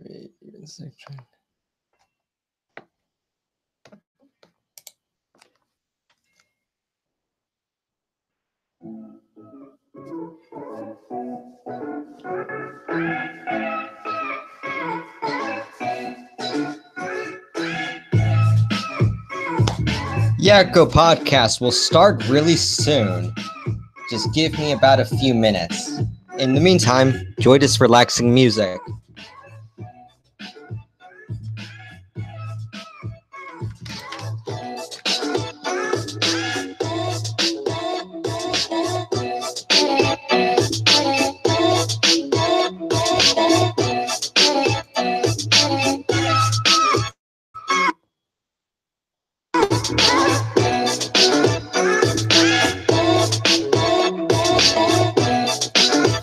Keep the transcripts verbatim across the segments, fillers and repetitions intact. Wait, even section. Yakko Podcast will start really soon. Just give me about a few minutes. In the meantime, enjoy this relaxing music.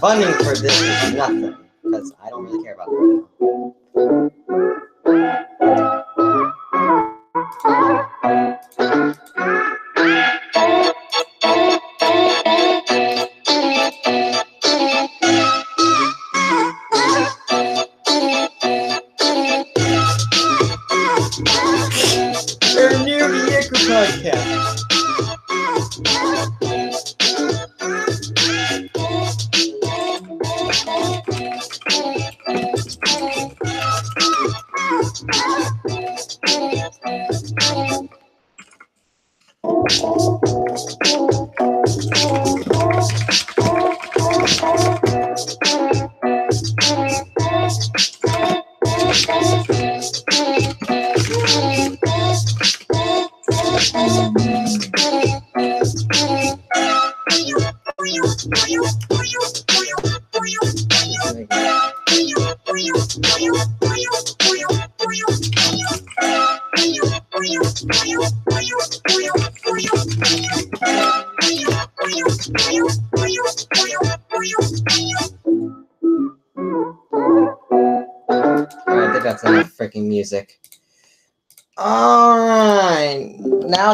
Funding for this is nothing, because I don't really care about that. They're near the Yakko Podcast.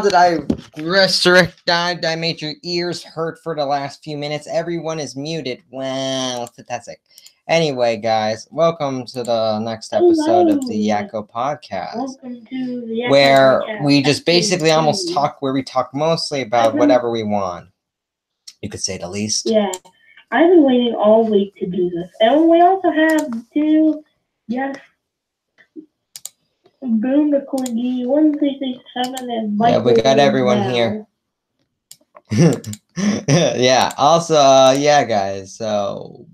That I resurrect dived, I made your ears hurt for the last few minutes. Everyone is muted. Wow, fantastic. Anyway, guys, welcome to the next episode Hello. of the Yakko Podcast, to the Yakko where Podcast. we just basically almost talk, where we talk mostly about whatever we want. You could say the least. Yeah, I've been waiting all week to do this. And we also have two, yes, Boom the Corgi, one three three seven and Michael. Yeah, we got everyone now. here. yeah. Also, uh, yeah, guys. So.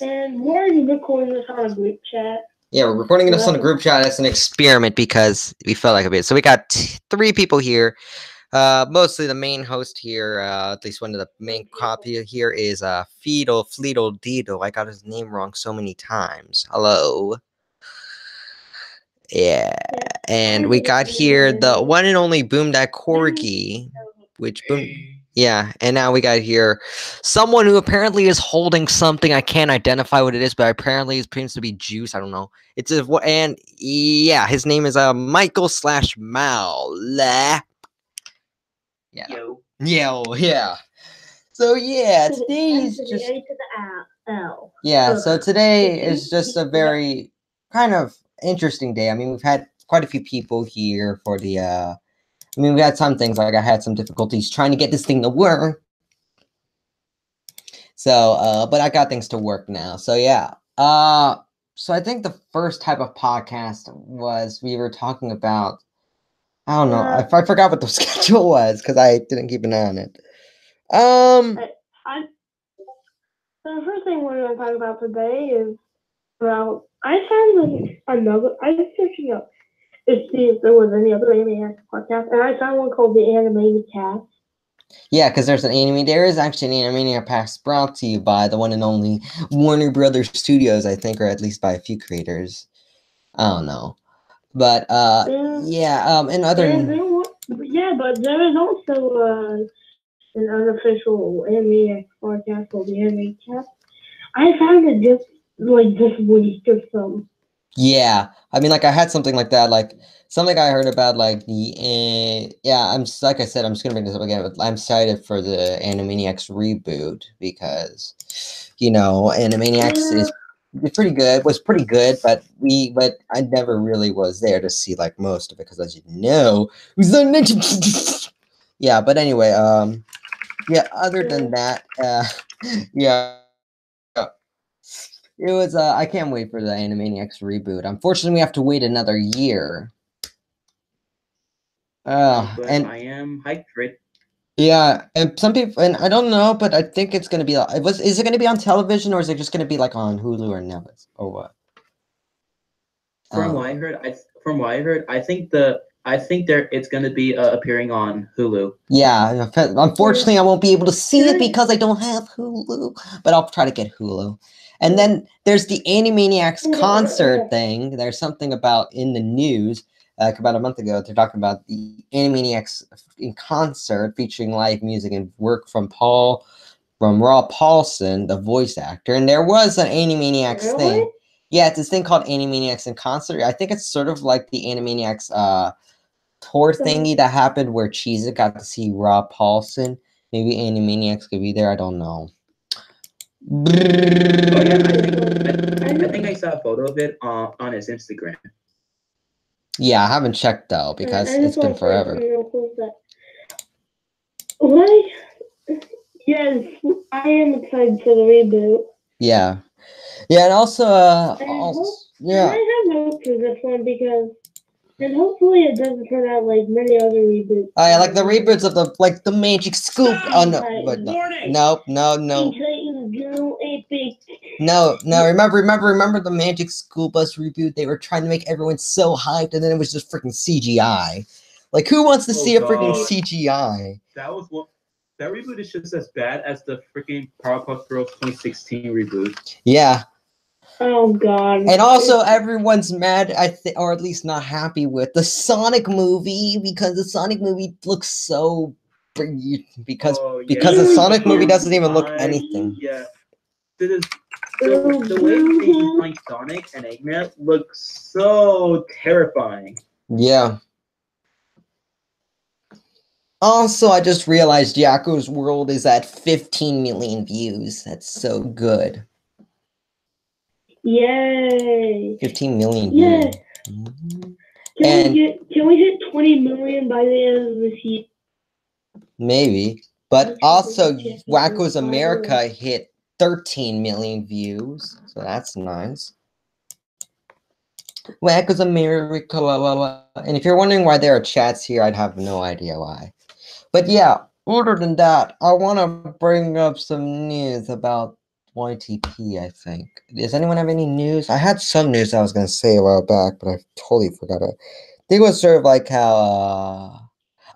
And we're recording this on a group chat. Yeah, we're recording this on a group chat as an experiment because we felt like a bit. So we got t three people here. Uh, mostly the main host here. Uh, at least one of the main copy here is uh, Feedle Fleetle Deedle. I got his name wrong so many times. Hello. Yeah, and we got here the one and only Boom That Corgi, which boom, yeah, and now we got here someone who apparently is holding something. I can't identify what it is, but apparently it seems to be juice. I don't know. It's a and yeah, his name is uh Michael slash Mal. Yeah, yo, yo, yeah. So yeah, today's just yeah. So today is just a very kind of interesting day. I mean, we've had quite a few people here for the, uh, I mean, we had some things, like I had some difficulties trying to get this thing to work. So, uh, but I got things to work now. So, yeah. Uh, so I think the first type of podcast was we were talking about, I don't know, uh, I, I forgot what the schedule was because I didn't keep an eye on it. Um, I, I, the first thing we're going to talk about today is about I found another, I was searching up to see if there was any other Animaniacs podcast, and I found one called The Animated Cat. Yeah, because there's an anime, there is actually an Animaniacs podcast brought to you by the one and only Warner Brothers Studios, I think, or at least by a few creators. I don't know. But, uh, and, yeah, um, and other... And there was, yeah, but there is also uh, an unofficial Animaniacs podcast called The Animated Cat. I found it just like this week or something. Yeah, I mean, like I had something like that, like something I heard about, like the uh, yeah. I'm like I said, I'm just gonna bring this up again, but I'm excited for the Animaniacs reboot because you know Animaniacs yeah. is pretty good. Was pretty good, but we but I never really was there to see like most of it because I didn't know who's the yeah. But anyway, um, yeah. Other than that, uh, yeah. It was, uh, I can't wait for the Animaniacs reboot. Unfortunately, we have to wait another year. Uh, but and I am hyped for it. Yeah, and some people, and I don't know, but I think it's going to be, it was, is it going to be on television or is it just going to be like on Hulu or Netflix or what? From um, what I heard, I, from what I heard, I think the, I think there, it's going to be uh, appearing on Hulu. Yeah, unfortunately I won't be able to see it because I don't have Hulu, but I'll try to get Hulu. And then there's the Animaniacs concert thing. There's something about in the news uh, about a month ago. They're talking about the Animaniacs in concert featuring live music and work from Paul, from Rob Paulsen, the voice actor. And there was an Animaniacs really? thing. Yeah, it's this thing called Animaniacs in Concert. I think it's sort of like the Animaniacs uh, tour thingy that happened where Cheez-It got to see Rob Paulsen. Maybe Animaniacs could be there. I don't know. Oh, yeah, I, think, I, I think I saw a photo of it uh, on his Instagram. Yeah, I haven't checked though because it's been forever. Why? Yes, I am excited for the reboot. Yeah, yeah, and also, uh, I also hope, yeah. I have hope for this one because, and hopefully, it doesn't turn out like many other reboots. Oh yeah, like the reboots of the like the Magic Scoop. Oh no, but no, no, no, no. No, no, remember, remember, remember the Magic School Bus reboot? They were trying to make everyone so hyped, and then it was just freaking C G I. Like, who wants to oh, see a freaking C G I? That was what, that reboot is just as bad as the freaking Powerpuff Girls twenty sixteen reboot. Yeah. Oh, God. And also, everyone's mad, I th or at least not happy with the Sonic movie, because the Sonic movie looks so... Because, oh, yeah. because the Sonic movie doesn't even look anything. Yeah. This is, the, the way things like Sonic and Eggman look so terrifying. Yeah. Also, I just realized Yakko's World is at fifteen million views. That's so good. Yay! fifteen million yeah. views. Mm-hmm. Can and we get? Can we hit twenty million by the end of this year? Maybe. But also, Yakko's America hit thirteen million views, so that's nice. Wack is a miracle, la, la, la. And if you're wondering why there are chats here, I'd have no idea why. But yeah, other than that, I want to bring up some news about Y T P, I think. Does anyone have any news? I had some news I was going to say a while back, but I totally forgot it. I think it was sort of like how... Uh,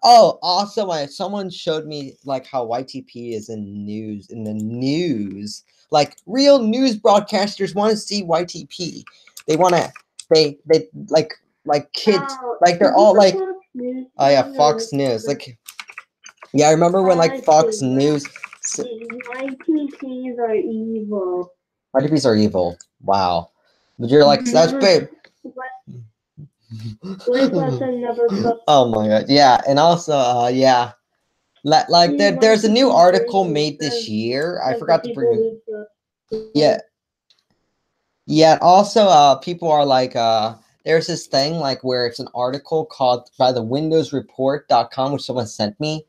Oh, also, I, someone showed me like how Y T P is in news in the news. Like real news broadcasters want to see Y T P. They want to. They they like like kids oh, like they're all like. News? Oh yeah, Fox News. Like yeah, I remember when like Fox News. Y T Ps are evil. Y T Ps are evil. Wow, but you're like that's big. Oh my god, yeah, and also uh yeah like there, there's a new article made this year. I forgot to bring it. yeah yeah also uh people are like uh there's this thing like where it's an article called by the windows report dot com which someone sent me.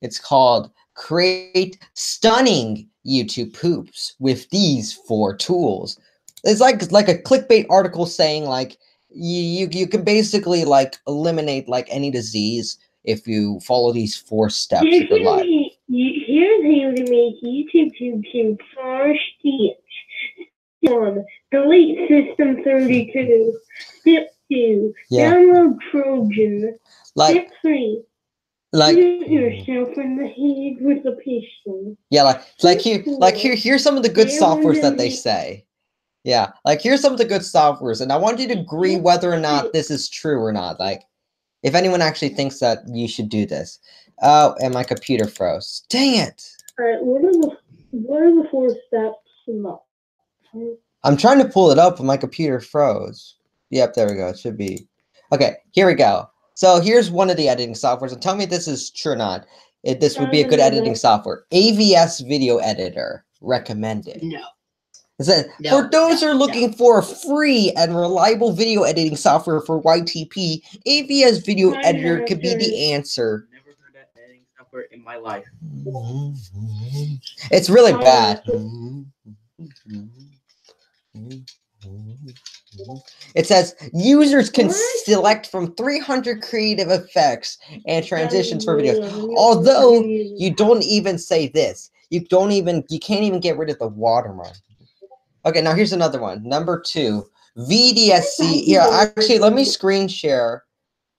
It's called Create Stunning YouTube Poops with These Four Tools. It's like like a clickbait article saying like You, you you can basically like eliminate like any disease if you follow these four steps in your life. Here's how to make YouTube YouTube first stitch. One, delete system thirty-two. Step two, yeah. Download Trojan. Like, Step three, like shoot yourself in the head with a pistol. Yeah, like like here like here here's some of the good softwares that they say. Yeah, like here's some of the good softwares, and I want you to agree whether or not this is true or not. Like, if anyone actually thinks that you should do this. Oh, and my computer froze. Dang it! All right, what are the what are the four steps? I'm trying to pull it up, but my computer froze. Yep, there we go. It should be. Okay, here we go. So here's one of the editing softwares. And tell me if this is true or not. If this would be a good editing software. A V S Video Editor. Recommended. No. Is that, no, for those no, who are looking no. for free and reliable video editing software for Y T P, A V S Video I Editor could be the answer. I've never heard that editing software in my life. It's really bad. It says users can select from three hundred creative effects and transitions for videos. Although you don't even say this, you don't even you can't even get rid of the watermark. Okay, now here's another one. Number two, V D S C. Yeah, actually, let me screen share.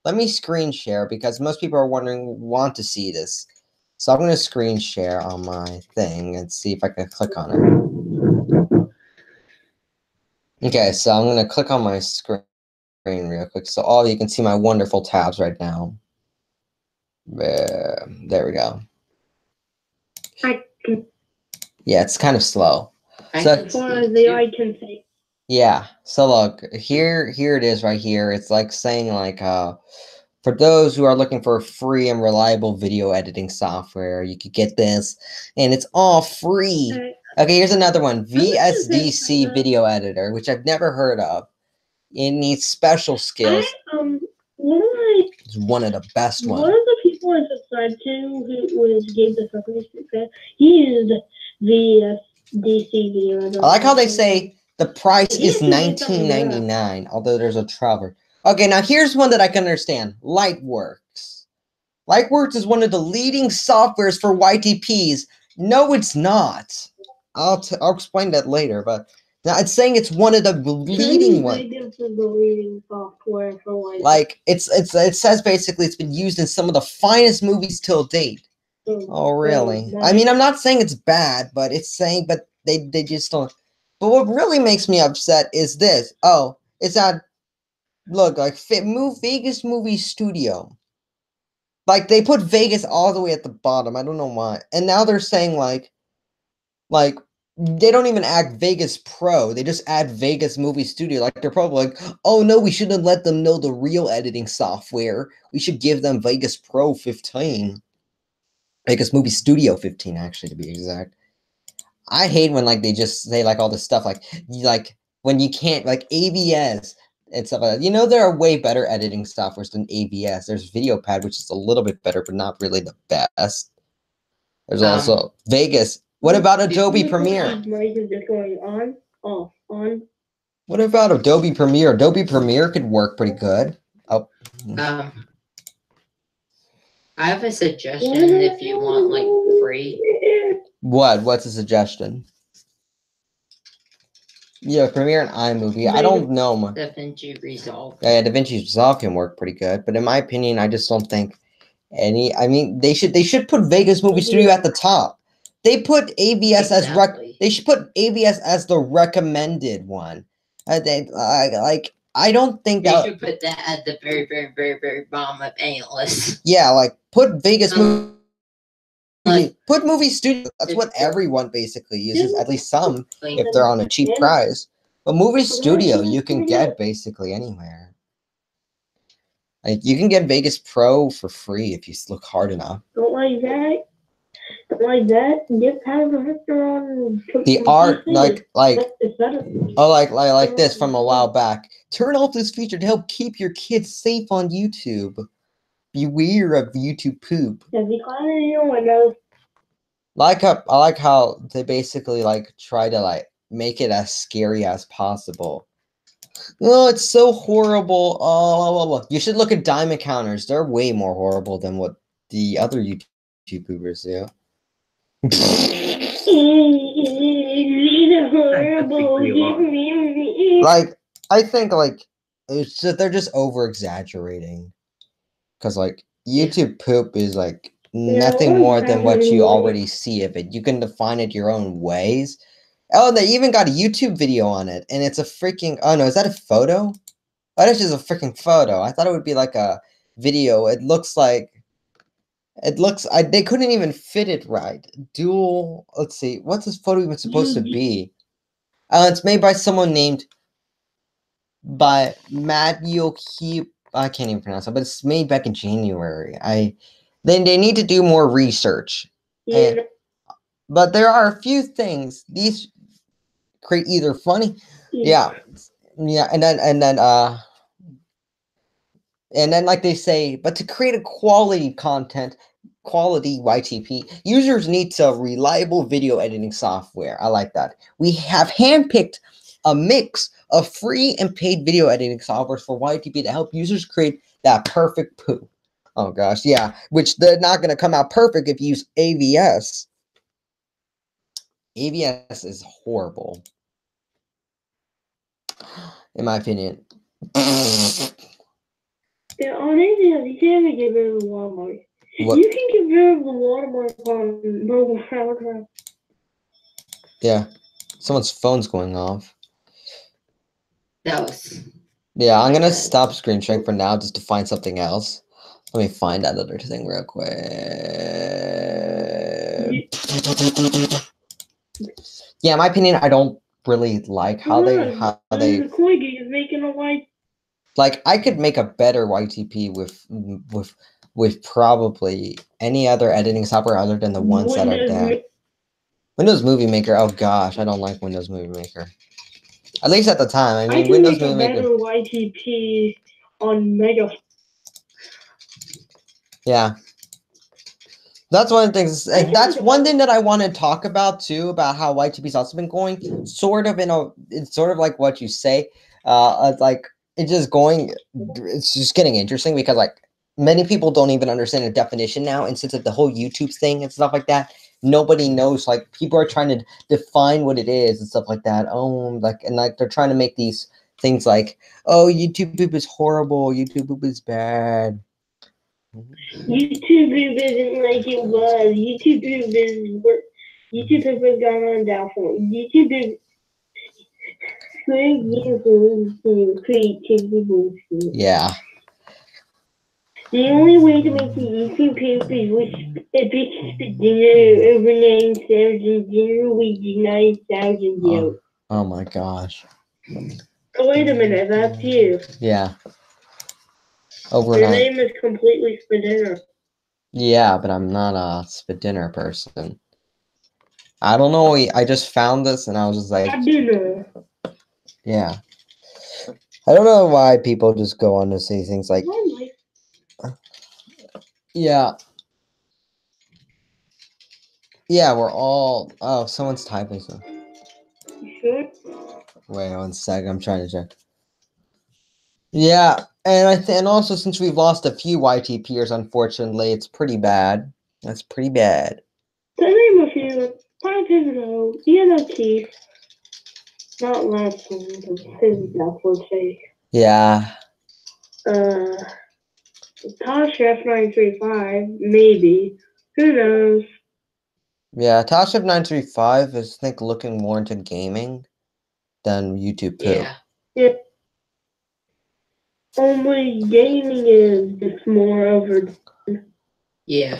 Let me screen share because most people are wondering want to see this. So I'm going to screen share on my thing and see if I can click on it. Okay, so I'm going to click on my screen real quick. So all you can see my wonderful tabs right now. Uh, there we go. I can. Yeah, it's kind of slow. I so, can the I can say. Yeah, so look, here here it is right here. It's like saying like, uh, for those who are looking for free and reliable video editing software, you could get this. And it's all free. Okay. Okay, here's another one, V S D C Video Editor, which I've never heard of. It needs special skills. I, um, one of my, it's one of the best ones. One of the people I subscribed to who was Gabe the Fucking Fan, he used V S D C Video Editor. I like how they say the price is nineteen ninety-nine, although there's a traveler. Okay, now here's one that I can understand, Lightworks. Lightworks is one of the leading softwares for Y T Ps. No, it's not. I'll t I'll explain that later, but now it's saying it's one of the leading ones. Like it's it's it says basically it's been used in some of the finest movies till date. Oh really? I mean, I'm not saying it's bad, but it's saying but they they just don't. But what really makes me upset is this. Oh, it's that look like move Vegas Movie Studio. Like they put Vegas all the way at the bottom. I don't know why. And now they're saying like. Like, they don't even add Vegas Pro. They just add Vegas Movie Studio. Like, they're probably like, oh, no, we shouldn't let them know the real editing software. We should give them Vegas Pro fifteen. Vegas Movie Studio fifteen, actually, to be exact. I hate when, like, they just say, like, all this stuff. Like, like when you can't, like, A V S and stuff like that. You know, there are way better editing softwares than A V S. There's VideoPad, which is a little bit better, but not really the best. There's um, also Vegas. What about Adobe Premiere? Going on, off, on. What about Adobe Premiere? Adobe Premiere could work pretty good. Oh. Um, I have a suggestion if you want like free. What? What's a suggestion? Yeah, Premiere and iMovie. I don't know much. DaVinci Resolve. Yeah, DaVinci Resolve can work pretty good, but in my opinion, I just don't think any. I mean, they should they should put Vegas Movie Studio at the top. They put A V S exactly. as rec. They should put A V S as the recommended one. Uh, they, uh, like I don't think they that should put that at the very, very, very, very bottom of any list. Yeah, like put Vegas um, movie, like, put movie studio. That's what everyone basically uses, at least some, if they're on a cheap price. But movie studio, you can get basically anywhere. Like you can get Vegas Pro for free if you look hard enough. Don't like that. Like that, just have a picture on the art, like, like, oh, like, like, like this from a while back. Turn off this feature to help keep your kids safe on YouTube. Beware of YouTube poop. Like, a, I like how they basically like try to like make it as scary as possible. Oh, it's so horrible. Oh, you should look at Diamond Counters. They're way more horrible than what the other YouTube poopers do. Like I think like it's just, they're just over exaggerating because like YouTube poop is like nothing more than what you already see of it. You can define it your own ways. Oh, they even got a YouTube video on it, and it's a freaking oh no, is that a photo? Oh, that's just a freaking photo. I thought it would be like a video. It looks like. It looks, I, they couldn't even fit it right. Dual, let's see, what's this photo even supposed to be? Uh, it's made by someone named by Matt Yoki. I can't even pronounce it, but it's made back in January. I then they need to do more research. Yeah. And, but there are a few things these create either funny, yeah, yeah, yeah and then and then uh. And then, like they say, but to create a quality content, quality Y T P, users need to reliable video editing software. I like that. We have handpicked a mix of free and paid video editing software for Y T P to help users create that perfect poo. Oh, gosh. Yeah. Which they're not going to come out perfect if you use A V S. A V S is horrible, in my opinion. The only thing is you can't even get rid of the watermark. What? You can get rid of the watermark on mobile Minecraft. Yeah. Someone's phone's going off. That was... Yeah, I'm going to stop screen sharing for now just to find something else. Let me find that other thing real quick. Yeah, in my opinion, I don't really like how no, they... How they... The coin game is making a white... Like, I could make a better Y T P with with with probably any other editing software other than the ones Windows that are down. Mo- Windows Movie Maker. Oh gosh, I don't like Windows Movie Maker. At least at the time. I mean, I Windows make Movie Maker. I can make a better Y T P on Mega. Yeah, that's one of the things. That's one thing that I want to talk about too, about how Y T P's also been going. Sort of in a, it's sort of like what you say. Uh, like. It's just going, it's just getting interesting because, like, many people don't even understand the definition now. And since, like, the whole YouTube thing and stuff like that, nobody knows. Like, people are trying to define what it is and stuff like that. Oh, like, and, like, they're trying to make these things like, oh, YouTube poop is horrible. YouTube poop is bad. YouTube poop isn't like it was. YouTube poop is worse. YouTube poop has gone on downfall. YouTube poop. Yeah. The only way to make the YouTube poop is with a bitch to dinner over nine thousand dinner with nine thousand views. Oh my gosh. Oh, wait a minute, that's you. Yeah. Over Your name is completely Spadinner. Yeah, but I'm not a Spadinner person. I don't know, I just found this and I was just like... Spadinner. Yeah. I don't know why people just go on to say things like... Yeah. Yeah, we're all... Oh, someone's typing something. You sure? Wait one sec, I'm trying to check. Yeah, and I th- and also since we've lost a few Y T Pers, unfortunately, it's pretty bad. That's pretty bad. The name of you, five years ago, Ian O'Keefe. Not last one, but that was fake. Yeah. Uh, Tosh F nine three five, maybe. Who knows? Yeah, Tosh F nine three five is, I think, looking more into gaming than YouTube poo. Yeah. Yeah. Only gaming is just more over. Yeah.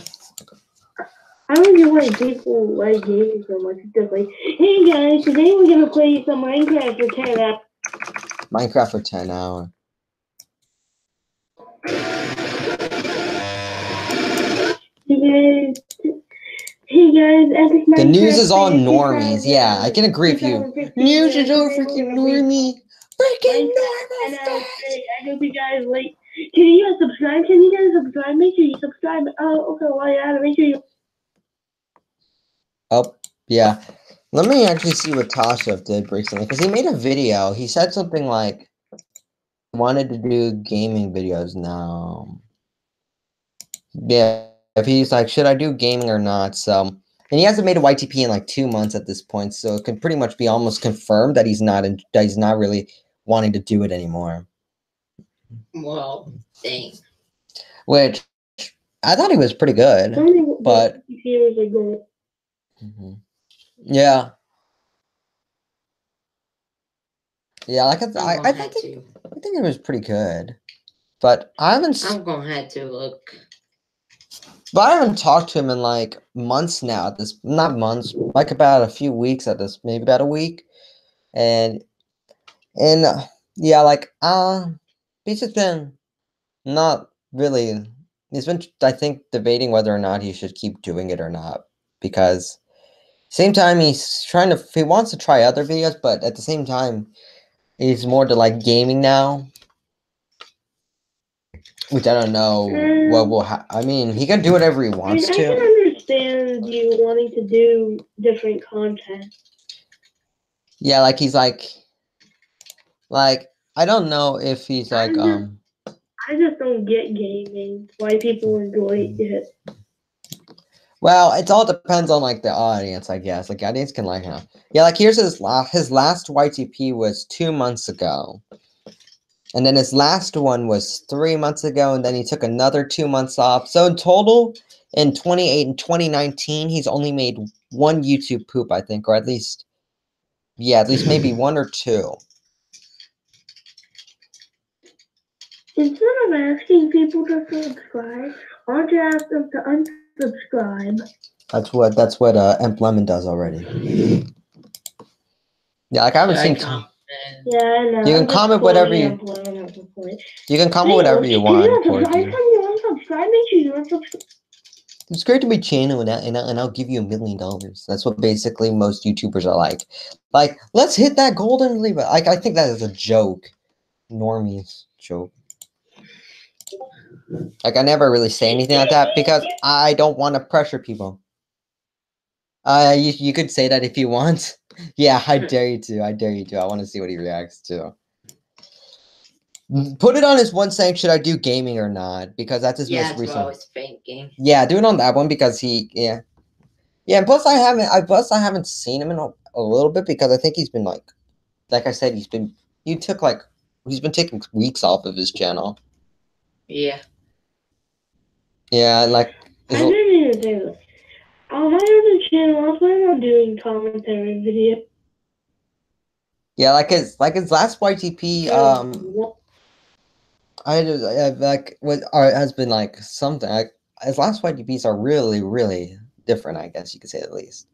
I don't know why people like gaming so much. It's just like, hey guys, today we're gonna play some Minecraft for ten hours. Minecraft for ten hours. Hey guys, hey guys, epic Minecraft. The news is all normies. Yeah, I can agree with you. News is all freaking normie. Freaking normal stuff. I hope you guys like. Can you guys subscribe? Can you guys subscribe? Make sure you subscribe. Oh, okay. While you're at it, make sure you. Oh, yeah. Let me actually see what Tasha did recently, because he made a video. He said something like, wanted to do gaming videos now. Yeah, if he's like, should I do gaming or not? So, and he hasn't made a Y T P in like two months at this point, so it can pretty much be almost confirmed that he's not in, that he's not really wanting to do it anymore. Well, dang. Which, I thought he was pretty good, but... Mm-hmm. Yeah. Yeah, like I, th- I, I, I think I think it was pretty good, but I haven't. S- I'm gonna have to look. But I haven't talked to him in like months now. At this, not months, like about a few weeks at this, maybe about a week. and and uh, yeah, like uh it's just been not really. He's been, I think, debating whether or not he should keep doing it or not, because same time he's trying to he wants to try other videos, but at the same time he's more to like gaming now, which I don't know um, what will happen. I mean, he can do whatever he wants I mean, I to. I can understand you wanting to do different content. Yeah, like he's like, like I don't know if he's like I just, um. I just don't get gaming. Why people enjoy it? Well, it all depends on like the audience, I guess. Like the audience can like him. Yeah, like here's his last. His last Y T P was two months ago. And then his last one was three months ago, and then he took another two months off. So in total, in twenty-eight and twenty nineteen, he's only made one YouTube poop, I think, or at least, yeah, at least maybe one or two. Instead of asking people to subscribe, why don't you ask them to unsubscribe? That's what that's what uh, Emp Lemon does already. Yeah, like I haven't seen. T- Yeah, I know. You can I'm comment whatever you. You can comment Wait, whatever you want. It's great to be channel, and, I, and, I, and I'll give you a million dollars. That's what basically most YouTubers are like. Like, let's hit that gold and leave it. Like, I think that is a joke, normies joke. Like, I never really say anything like that because I don't want to pressure people. Uh, you you could say that if you want. Yeah, I dare you to. I dare you to. I want to see what he reacts to. Put it on his one saying, should I do gaming or not? Because that's his yeah, most recent. Yeah, it's always game. Yeah, do it on that one because he, yeah. Yeah, and plus I haven't, I, plus I haven't seen him in a, a little bit because I think he's been like, like I said, he's been, he took like, he's been taking weeks off of his channel. Yeah. Yeah, like. I didn't even do this. On my other channel, I'm planning on doing commentary video. Yeah, like his like his last Y T P, um, I, I like what are has been like something. Like his last Y T Ps are really really different, I guess you could say at least.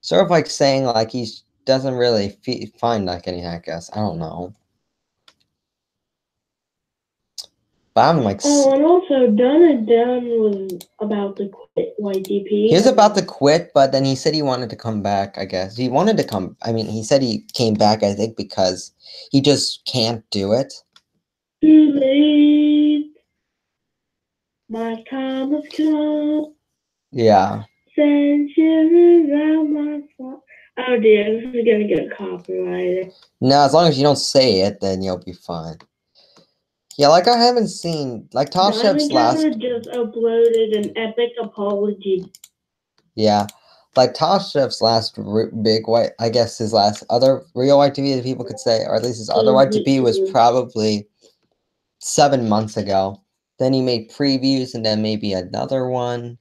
Sort of like saying like he doesn't really fe- find like any I guess I don't know. But I'm like. Oh, and also, Done and Done was about to quit Y T P. He was about to quit, but then he said he wanted to come back, I guess. He wanted to come. I mean, he said he came back, I think, because he just can't do it. Too late. My time has come. Yeah. Send shivers around my soul. Oh, dear. This is going to get copyrighted. No, as long as you don't say it, then you'll be fine. Yeah, like I haven't seen like Tosh F nine thirty-five last. Just uploaded an epic apology. Yeah, like Tosh F nine thirty-five's last re- big white, I guess his last other real Y T P that people could say, or at least his other Y T P was probably seven months ago. Then he made previews, and then maybe another one,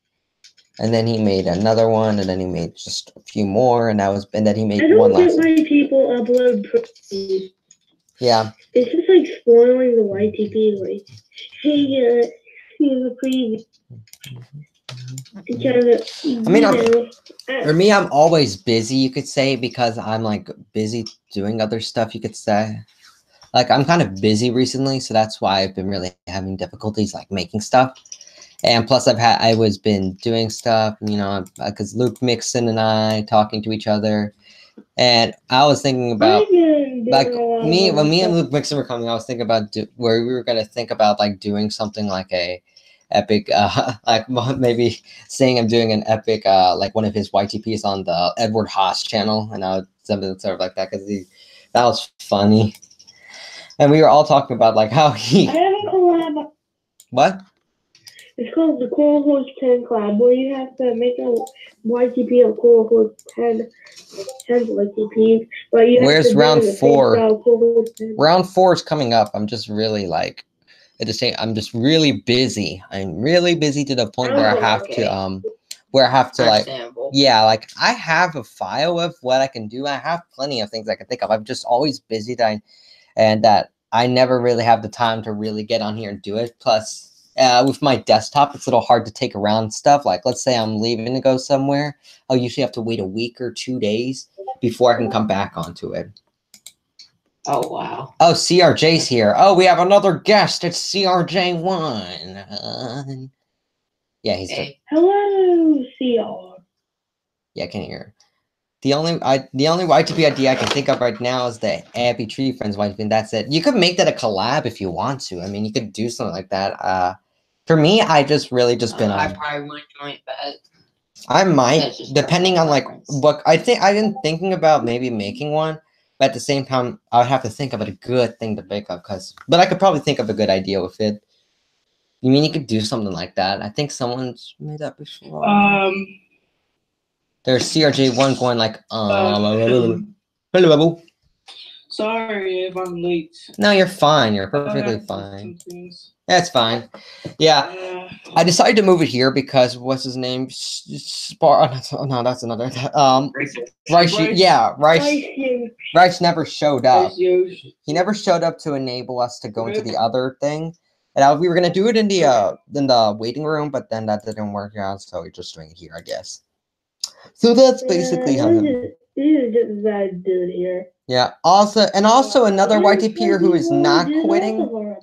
and then he made another one, and then he made just a few more, and that was, and then he made I don't one last. Why people upload previews? Yeah. It's just like spoiling the Y T P, like, hey, uh, here's a preview. Because, I mean, know, I'm, for me, I'm always busy, you could say, because I'm, like, busy doing other stuff, you could say. Like, I'm kind of busy recently, so that's why I've been really having difficulties, like, making stuff. And plus, I've had, I was been doing stuff, you know, because Luke Mixon and I talking to each other. And I was thinking about like me when me and Luke Mixon were coming. I was thinking about do, where we were gonna think about like doing something like a epic, uh, like maybe saying I'm doing an epic, uh, like one of his Y T Ps on the Edward Haas channel, and I would something sort of like that because he that was funny. And we were all talking about like how he. I have a collab. What? It's called the Cool Horse ten collab, where you have to make a Y T P of Cool Horse ten. ten Y T Ps, but you Where's have to round four? Cool round four is coming up. I'm just really like, at the same. I'm just really busy. I'm really busy to the point oh, where I have okay. to um, where I have to like, yeah, like I have a file of what I can do. I have plenty of things I can think of. I'm just always busy that, I, and that I never really have the time to really get on here and do it. Plus. Uh, with my desktop, it's a little hard to take around stuff. Like, let's say I'm leaving to go somewhere. I'll usually have to wait a week or two days before I can come back onto it. Oh, wow. Oh, C R J's here. Oh, we have another guest. It's C R J one. Uh, yeah, he's hey. there. Hello, C R. Yeah, I can hear. The only I the only Y T P idea I can think of right now is the Abby Tree Friends Y T P, and that's it. You could make that a collab if you want to. I mean, you could do something like that. Uh, for me, I just really just been. Uh, I probably wouldn't join that. I might, depending on like what I think. I've been thinking about maybe making one, but at the same time, I would have to think about a good thing to make up. Cause, but I could probably think of a good idea with it. You mean you could do something like that? I think someone's made that before. Um. There's C R J one going like, um, hello, sorry if I'm late. No, you're fine. You're perfectly fine. That's fine. Yeah. yeah. I decided to move it here because what's his name? Spar. Oh, no, that's another. Um, Rice. Rice. Yeah. Rice. Rice never showed up. He never showed up to enable us to go into the other thing. And I, we were going to do it in the, uh, in the waiting room, but then that didn't work out. So we're just doing it here, I guess. So that's basically uh, how you just that dude here. Yeah. Also, and also another Y T P-er who is not quitting.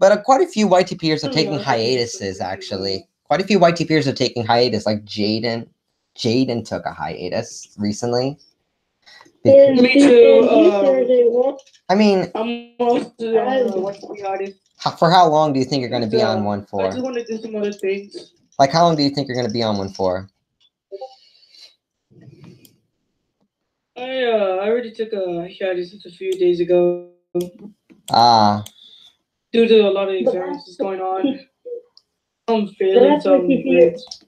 But uh, quite a few Y T P-ers are taking hiatuses. Actually, quite a few Y T P-ers are taking hiatus. Like Jaden, Jaden took a hiatus recently. Me too. Uh, I mean, I'm almost done. For how long do you think you're going to be on one for? I just want to do some other things. Like, how long do you think you're going to be on one for? I, uh, I already took a hiatus a few days ago. Ah. Due to a lot of exams going on. I'm failing some grades.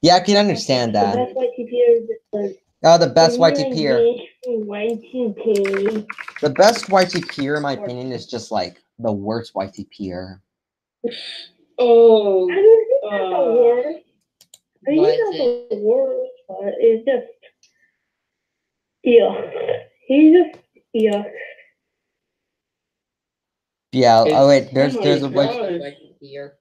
Yeah, I can understand that. The best Y T P-er is oh, the best Y T P-er. The best Y T P-er, in my opinion, is just like the worst Y T P-er. Oh. I don't think that's the worst. I think that's the worst, but it's just. Yeah, he's just yeah. Yeah. Oh wait, there's there's a Y T P-er.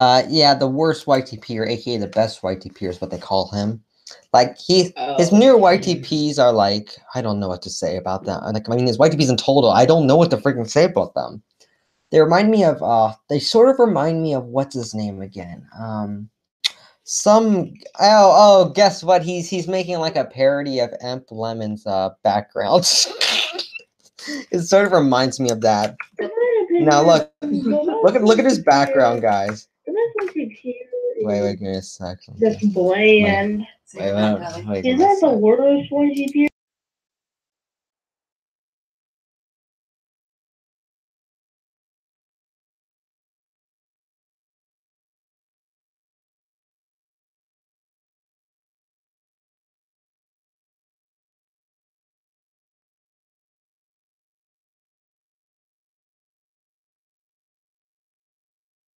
Uh, yeah, the worst Y T P-er, aka the best Y T P-er, is what they call him. Like he, oh, his new Y T Ps are like, I don't know what to say about that. Like I mean, his Y T Ps in total, I don't know what to freaking say about them. They remind me of uh, they sort of remind me of what's his name again? Um. Some oh oh guess what he's he's making like a parody of Amp Lemon's uh background. It sort of reminds me of that. Now look, look at look at his background, guys. Wait, wait, give me a second. Just bland. Wait, wait, wait, is that the worst one you do?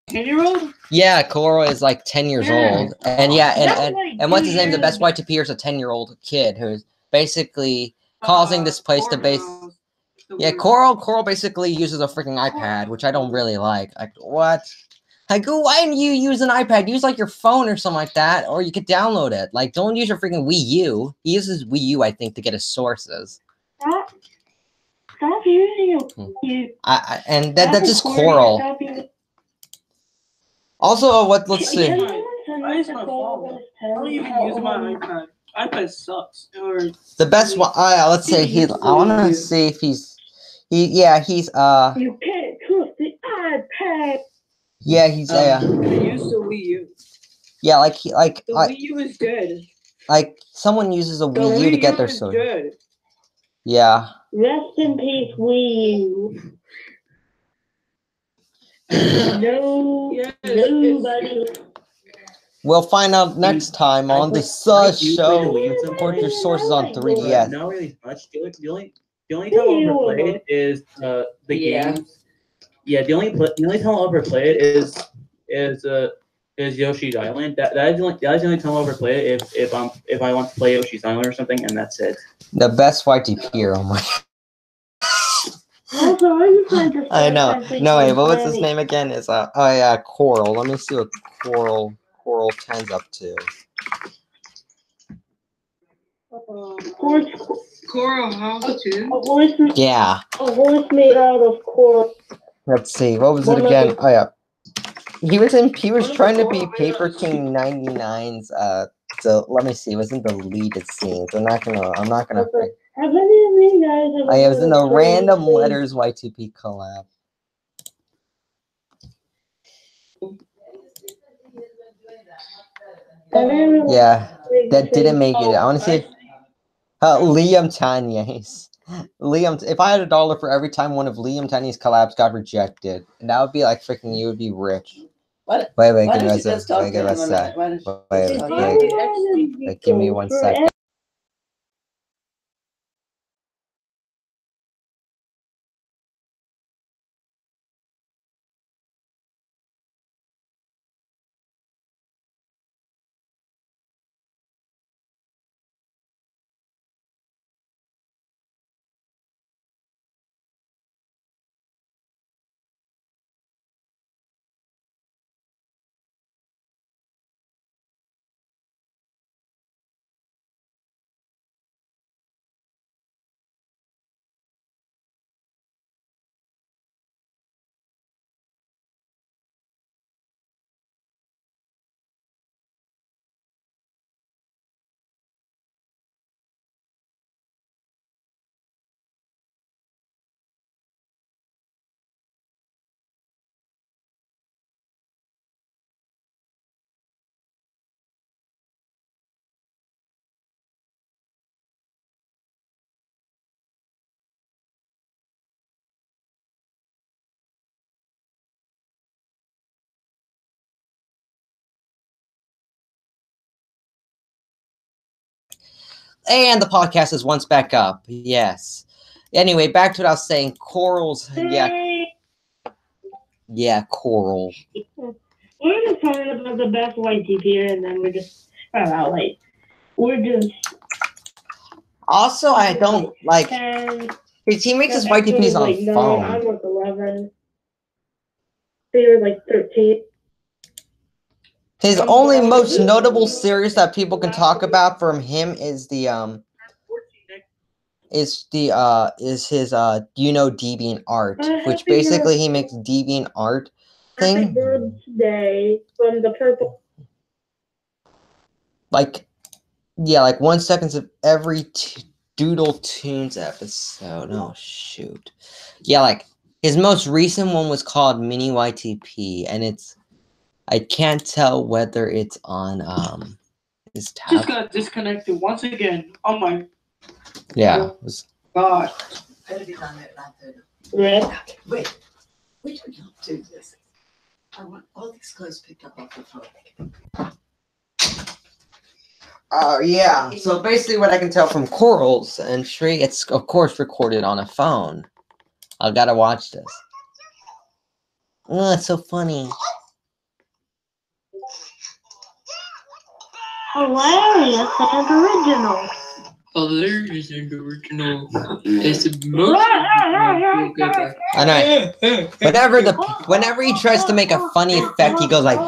ten year old? Yeah, Coral is like ten years yeah. old, and yeah, and and, and, and what's his name? The best Y T P-er is a ten year old kid who's basically causing uh, this place Coral. to base. Yeah, Coral. Coral basically uses a freaking iPad, which I don't really like. Like what? Like why don't you use an iPad? Use like your phone or something like that, or you could download it. Like don't use your freaking Wii U. He uses Wii U, I think, to get his sources. Stop! Stop using it. I, I and that that's just Coral. Also, uh, what? Let's see. I use my phone. I don't even use my iPad. iPad sucks. Or the best one. Uh, let's say he. I wanna see if he's. He yeah he's uh. You can't trust the iPad. Yeah he's uh. Um, I use the Wii U. Yeah, like he like. The Wii U is good. Like someone uses a Wii, Wii U to get their sword. Yeah. Rest in peace, Wii U. No, yes, nobody. We'll find out next time on the Sus Show. You import your sources on three D S. Not really much. The only, the only time I ever played is uh, the yeah. games. Yeah, the only the only time I ever played is is uh is Yoshi's Island. That that is the only, that is the only time I ever played it if if I'm if I want to play Yoshi's Island or something, and that's it. The best Y T P here, oh my. Also, I, I know. No, wait, what was his name again? Is uh oh yeah, Coral. Let me see what Coral Coral ten's up to. Um, Coral House too? A voice yeah. A voice made out of coral. Let's see. What was it again? Oh yeah. He was in. He was trying to be Paper King ninety-nine's. Uh, so let me see. It was in deleted scenes. I'm not gonna. I'm not gonna. Okay. Have any of you guys ever I was in the Random things? Letters Y T P collab. Yeah, that didn't make it. I want to see uh, Liam Tynes. Liam, if I had a dollar for every time one of Liam Tynes' collabs got rejected, and that would be like freaking, you would be rich. What? Wait, wait, give me one sec. Wait, wait, wait, give me one second. And the podcast is once back up. Yes. Anyway, back to what I was saying. Corals. Yeah. Yeah, Coral. We're just talking about the best Y T P here, and then we're just about out late. We're just. Also, I don't like. His team makes his Y T Ps on like phone. I'm like eleven. They were like thirteen. His only most notable series that people can talk about from him is the um is the uh is his uh you know DeviantArt, which basically he makes DeviantArt thing. Happy birthday from the purple. Like yeah, like one seconds of every t Doodle Tunes episode. Oh shoot. Yeah, like his most recent one was called Mini Y T P, and it's I can't tell whether it's on um his tab. Just got disconnected once again. Oh my. Yeah. Oh, was... God. Yeah. Wait. We do not do this. I want all these clothes picked up off the phone. Oh uh, yeah. So basically, what I can tell from Coral's entry, it's of course recorded on a phone. I've got to watch this. Oh, it's so funny. Hilarious and original. Hilarious and original. It's the most I know. Whenever the whenever he tries to make a funny effect, he goes like.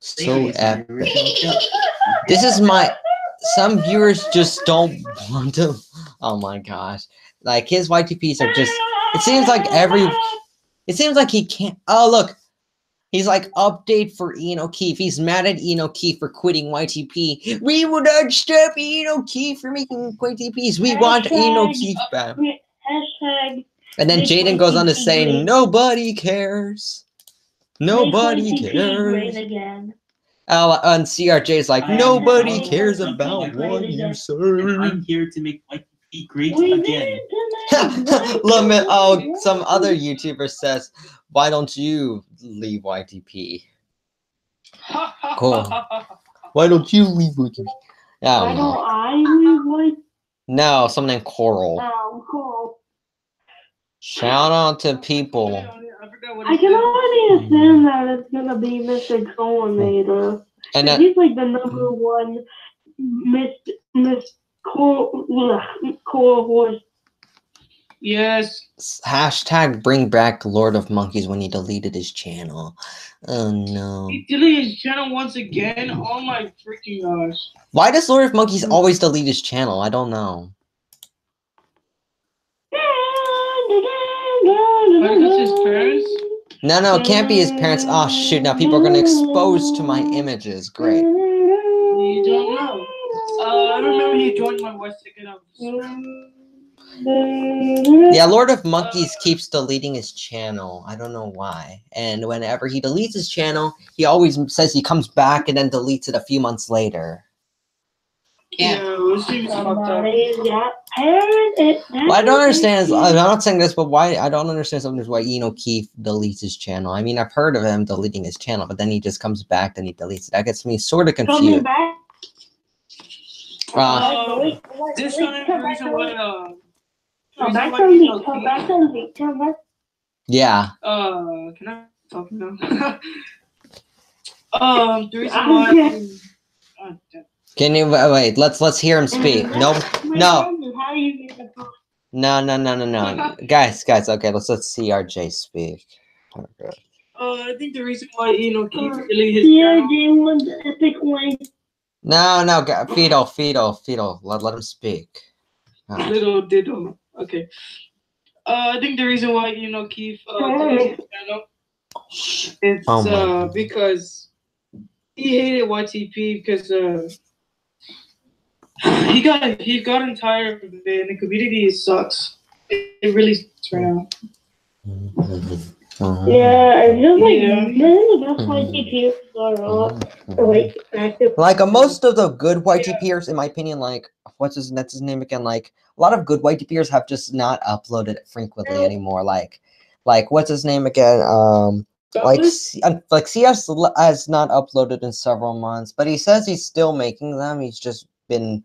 So epic. This is my. Some viewers just don't want to. Oh my gosh! Like his Y T Ps are just. It seems like every, it seems like he can't, oh look, he's like, update for Ian O'Keefe. He's mad at Ian O'Keefe for quitting Y T P. We will not stop Ian O'Keefe for making Y T Ps. We hashtag, want Ian O'Keefe back. Hashtag. And then Jaden goes on to say, nobody cares. Nobody cares. Uh, and C R J's like, nobody cares about what you serve. I'm here to make Y T P. Great again. Limit. Oh, some other YouTuber says, "Why don't you leave Y T P?" Cool. Why don't you leave Y T P? Oh, Why no. don't I leave Y T P? No, someone named Coral. Oh, cool. Shout out to people. I can already assume that it's gonna be Mister Cohen later. And that, he's like the number one Mister Cool Horse Yes. Hashtag bring back Lord of Monkeys when he deleted his channel. Oh, no. He deleted his channel once again? Oh, my freaking gosh. Why does Lord of Monkeys always delete his channel? I don't know. Like it's his parents? No, no, it can't be his parents. Oh, shoot. Now people are going to expose to my images. Great. You don't know. Uh, I remember he joined my West again. Yeah, Lord of Monkeys uh, keeps deleting his channel. I don't know why. And whenever he deletes his channel, he always says he comes back and then deletes it a few months later. Yeah. yeah Well, I don't understand. I'm not saying this, but why I don't understand sometimes why Ian O'Keefe deletes his channel. I mean, I've heard of him deleting his channel, but then he just comes back, then he deletes it. That gets me sort of confused. Uh, this is the reason why. Uh, Come back on me. Come back on me. Come back. Yeah. Uh, can I talk now? Um, the reason why. Can you wait? Let's let's hear him speak. No, no, no, no, no, no, no. guys, guys. Okay, let's let's see C R J speak. Oh, God. Uh, I think the reason why you know keeps really his. C R J won the epic one. No, no, fetal, fetal, fetal. Let let him speak. Oh. Little diddle. Okay. Uh, I think the reason why you know Keith uh, oh. channel, it's oh uh God. because he hated Y T P because uh. He got he gotten tired of it, and the community sucks. It, it really sucks right now. Yeah, I feel like most Y T Pers are all like active. Like uh, most of the good Y T Pers, yeah. in my opinion, like what's his that's his name again? Like a lot of good Y T Pers have just not uploaded it frequently yeah. anymore. Like, like what's his name again? Um. Like, like C S has not uploaded in several months, but he says he's still making them. He's just been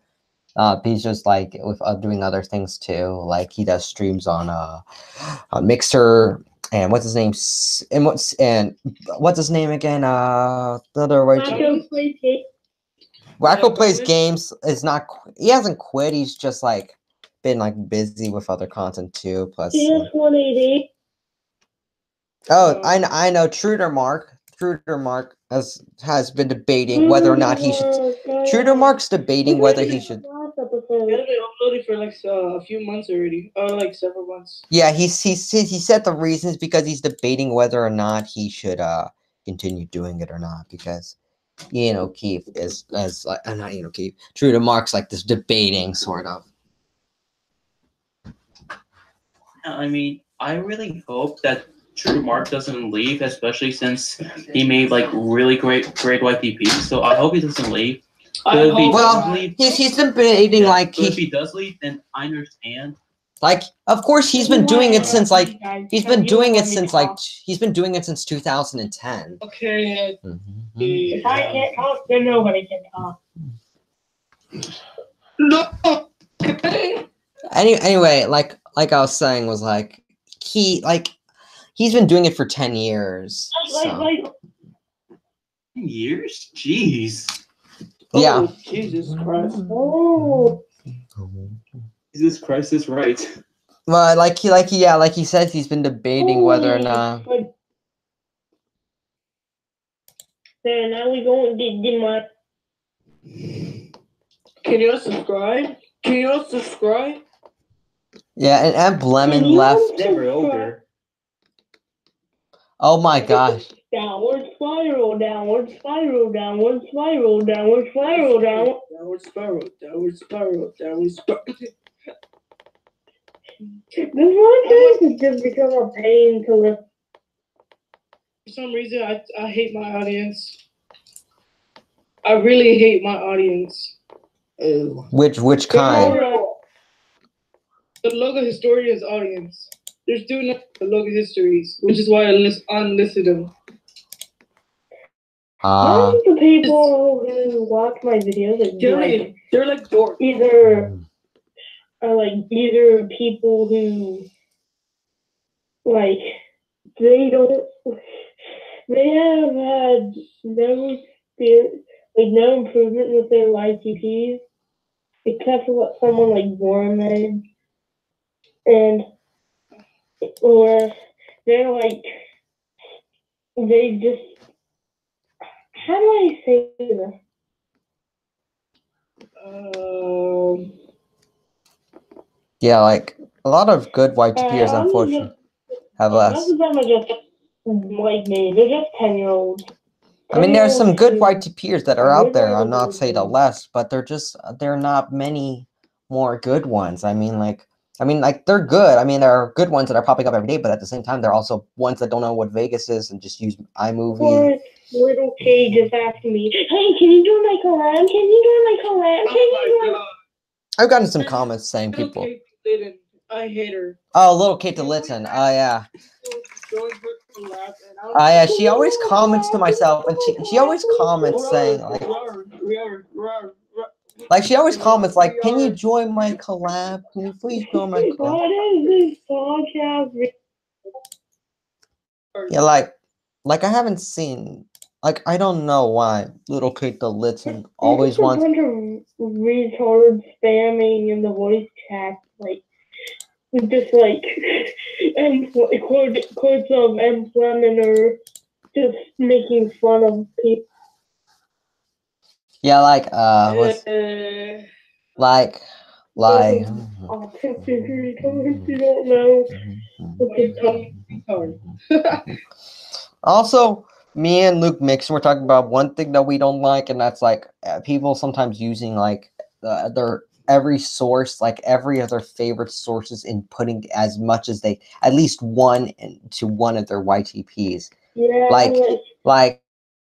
uh he's just like with uh, doing other things too, like he does streams on uh on Mixer and what's his name and what's and what's his name again uh the other way Yakko plays games is not he hasn't quit, he's just like been like busy with other content too, plus one eighty. Oh, I know, I know Truder Mark Truder Mark has has been debating whether or not he should. Truder Mark's debating whether he should. It's been uploaded for like uh, a few months already, or uh, like several months. Yeah, he's he's he said the reasons because he's debating whether or not he should uh continue doing it or not because Ian O'Keefe is as like uh, not Ian O'Keefe. Truder Mark's like this debating sort of. I mean, I really hope that Truder Mark doesn't leave, especially since he made like really great, great Y T P. So I hope he doesn't leave. I hope he well, leave, he's he's been debating yeah, like he, if he does leave, then I understand. Like, of course, he's been doing it since like he's been doing it since like he's been doing it since two thousand ten. Okay. Mm-hmm. If I can't talk, then nobody can talk. No. Any anyway, like like I was saying, was like he like. He's been doing it for ten years. Like, so. like, like. Ten years? Jeez. Yeah. Oh, Jesus Christ. Oh. Jesus Christ is right. Well, like he, like he, yeah, like he says, he's been debating oh, whether or not. Man, now we going to get my. Can you subscribe? Can you subscribe? Yeah, and Aunt Blemon left. Never over. Oh my gosh. Downward spiral, downward spiral, downward spiral, downward spiral, downward, downward spiral, downward spiral, downward spiral. This one thing has just become a pain to live. For some reason, I, I hate my audience. I really hate my audience. Ew. Which which kind? The Logo Historians audience. There's doing nothing but local histories, which is why I list unlisted them. Uh, Most of the people who watch my videos are they're like, they're like dorks. Either are like either people who like they don't they have had no experience, like no improvement with their Y T Ps except for what someone like Borman and or they're like, they just, how do I say this? Um, yeah, like a lot of good Y T Pers, uh, unfortunately, just, have less. Most of them are just like me. They're just ten-year-olds. I mean, there's some good Y T Pers that are out there. I'm not saying the less, but they're just, there are not many more good ones. I mean, like, I mean, like they're good. I mean, there are good ones that are popping up every day, but at the same time, there are also ones that don't know what Vegas is and just use iMovie. Or little K just asked me, hey, can you do my collab? Can you do my collab? Can you do my... I've gotten some comments saying people. I hate her. Oh, little Kate DeLitton. Oh, yeah. I uh, she always comments to myself, and she she always comments saying like, like she always comments like, "Can you join my collab? Can you please join my collab?" Yeah, like, like I haven't seen, like I don't know why little Kate DeLitton always wants. There's a bunch of retards spamming in the voice chat, like. Just like and quotes quotes of M. Fleming or just making fun of people. Yeah, like uh, was, uh like like. Oh, you don't know. Okay. Also, me and Luke Mixon were talking about one thing that we don't like, and that's like people sometimes using like uh, their. every source, like every other favorite sources, in putting as much as they, at least one into one of their Y T Ps. Yeah, like, like, like,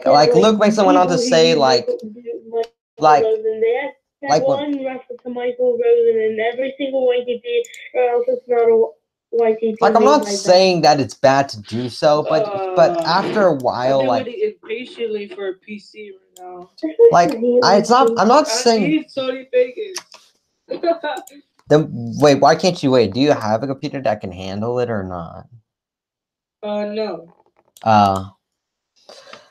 yeah, like, like Luke makes someone on to say, like, Michael like, Rosen. They have that like one reference to Michael Rosen in every single Y T P, or else it's not a Y T P. Like, I'm not like saying that. that it's bad to do so, but uh, but after a while, like, impatiently for a P C right now. Like, I, it's not. I'm not saying. Then wait, why can't you wait? Do you have a computer that can handle it or not? Uh, no. Uh,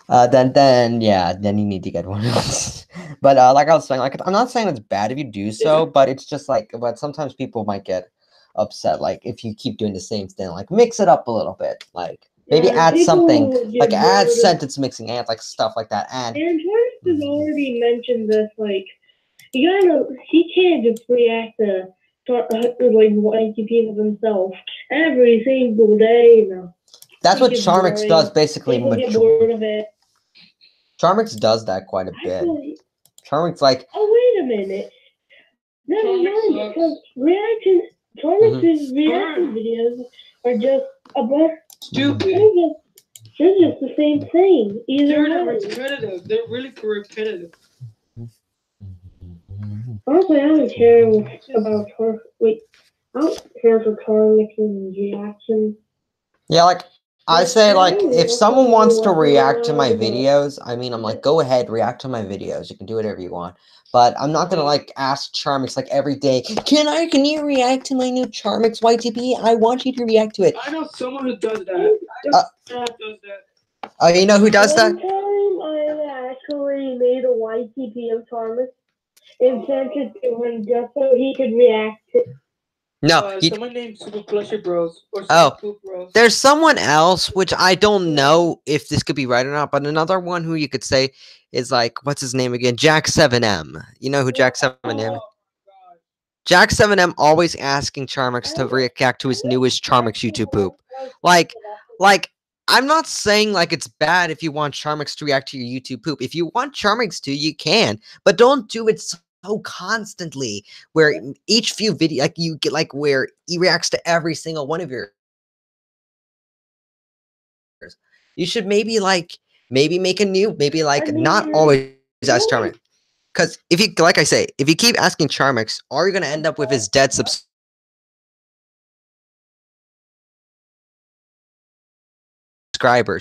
uh then then yeah, then you need to get one else. But uh, like I was saying, like I'm not saying it's bad if you do so, but it's just like, but sometimes people might get upset, like if you keep doing the same thing, like mix it up a little bit, like maybe yeah, add something, like add sentence mixing, add like stuff like that. Add. And Tornex has already mentioned this, like. You gotta know, he can't just react to start, like Y T P of himself every single day, you know. That's he what Charmix does, basically. Charmix does that quite a bit. Charmix, like... Oh, wait a minute. No, no, because reaction... Charmix's mm-hmm. reaction videos are just about... Stupid. They're just, they're just the same thing. Either they're repetitive. They're really repetitive. Honestly, I don't care about her. Wait, I don't care for her making reactions. Yeah, like I say, like if someone wants to react to my videos, I mean, I'm like, go ahead, react to my videos. You can do whatever you want, but I'm not gonna like ask Charmix like every day. Can I? Can you react to my new Charmix Y T P? I want you to react to it. I know someone who does that. I know uh, someone who does that. Oh, uh, you know who does that? One time I actually made a Y T P of Charmix. And sent it to him just so he could react to. No, uh, he... someone named Super Plusher Bros. Or Super oh, Poop Bros. There's someone else which I don't know if this could be right or not, but another one who you could say is like, what's his name again? Jack seven M. You know who Jack seven M oh, is? Jack seven M always asking Charmix to react to his newest Charmix YouTube poop. Like, like. I'm not saying like it's bad if you want Charmix to react to your YouTube poop. If you want Charmix to, you can, but don't do it so constantly where each few video, like you get like where he reacts to every single one of your. You should maybe like maybe make a new, maybe like not always ask Charmix, because if you like I say, if you keep asking Charmix, all you're gonna end up with is dead subs.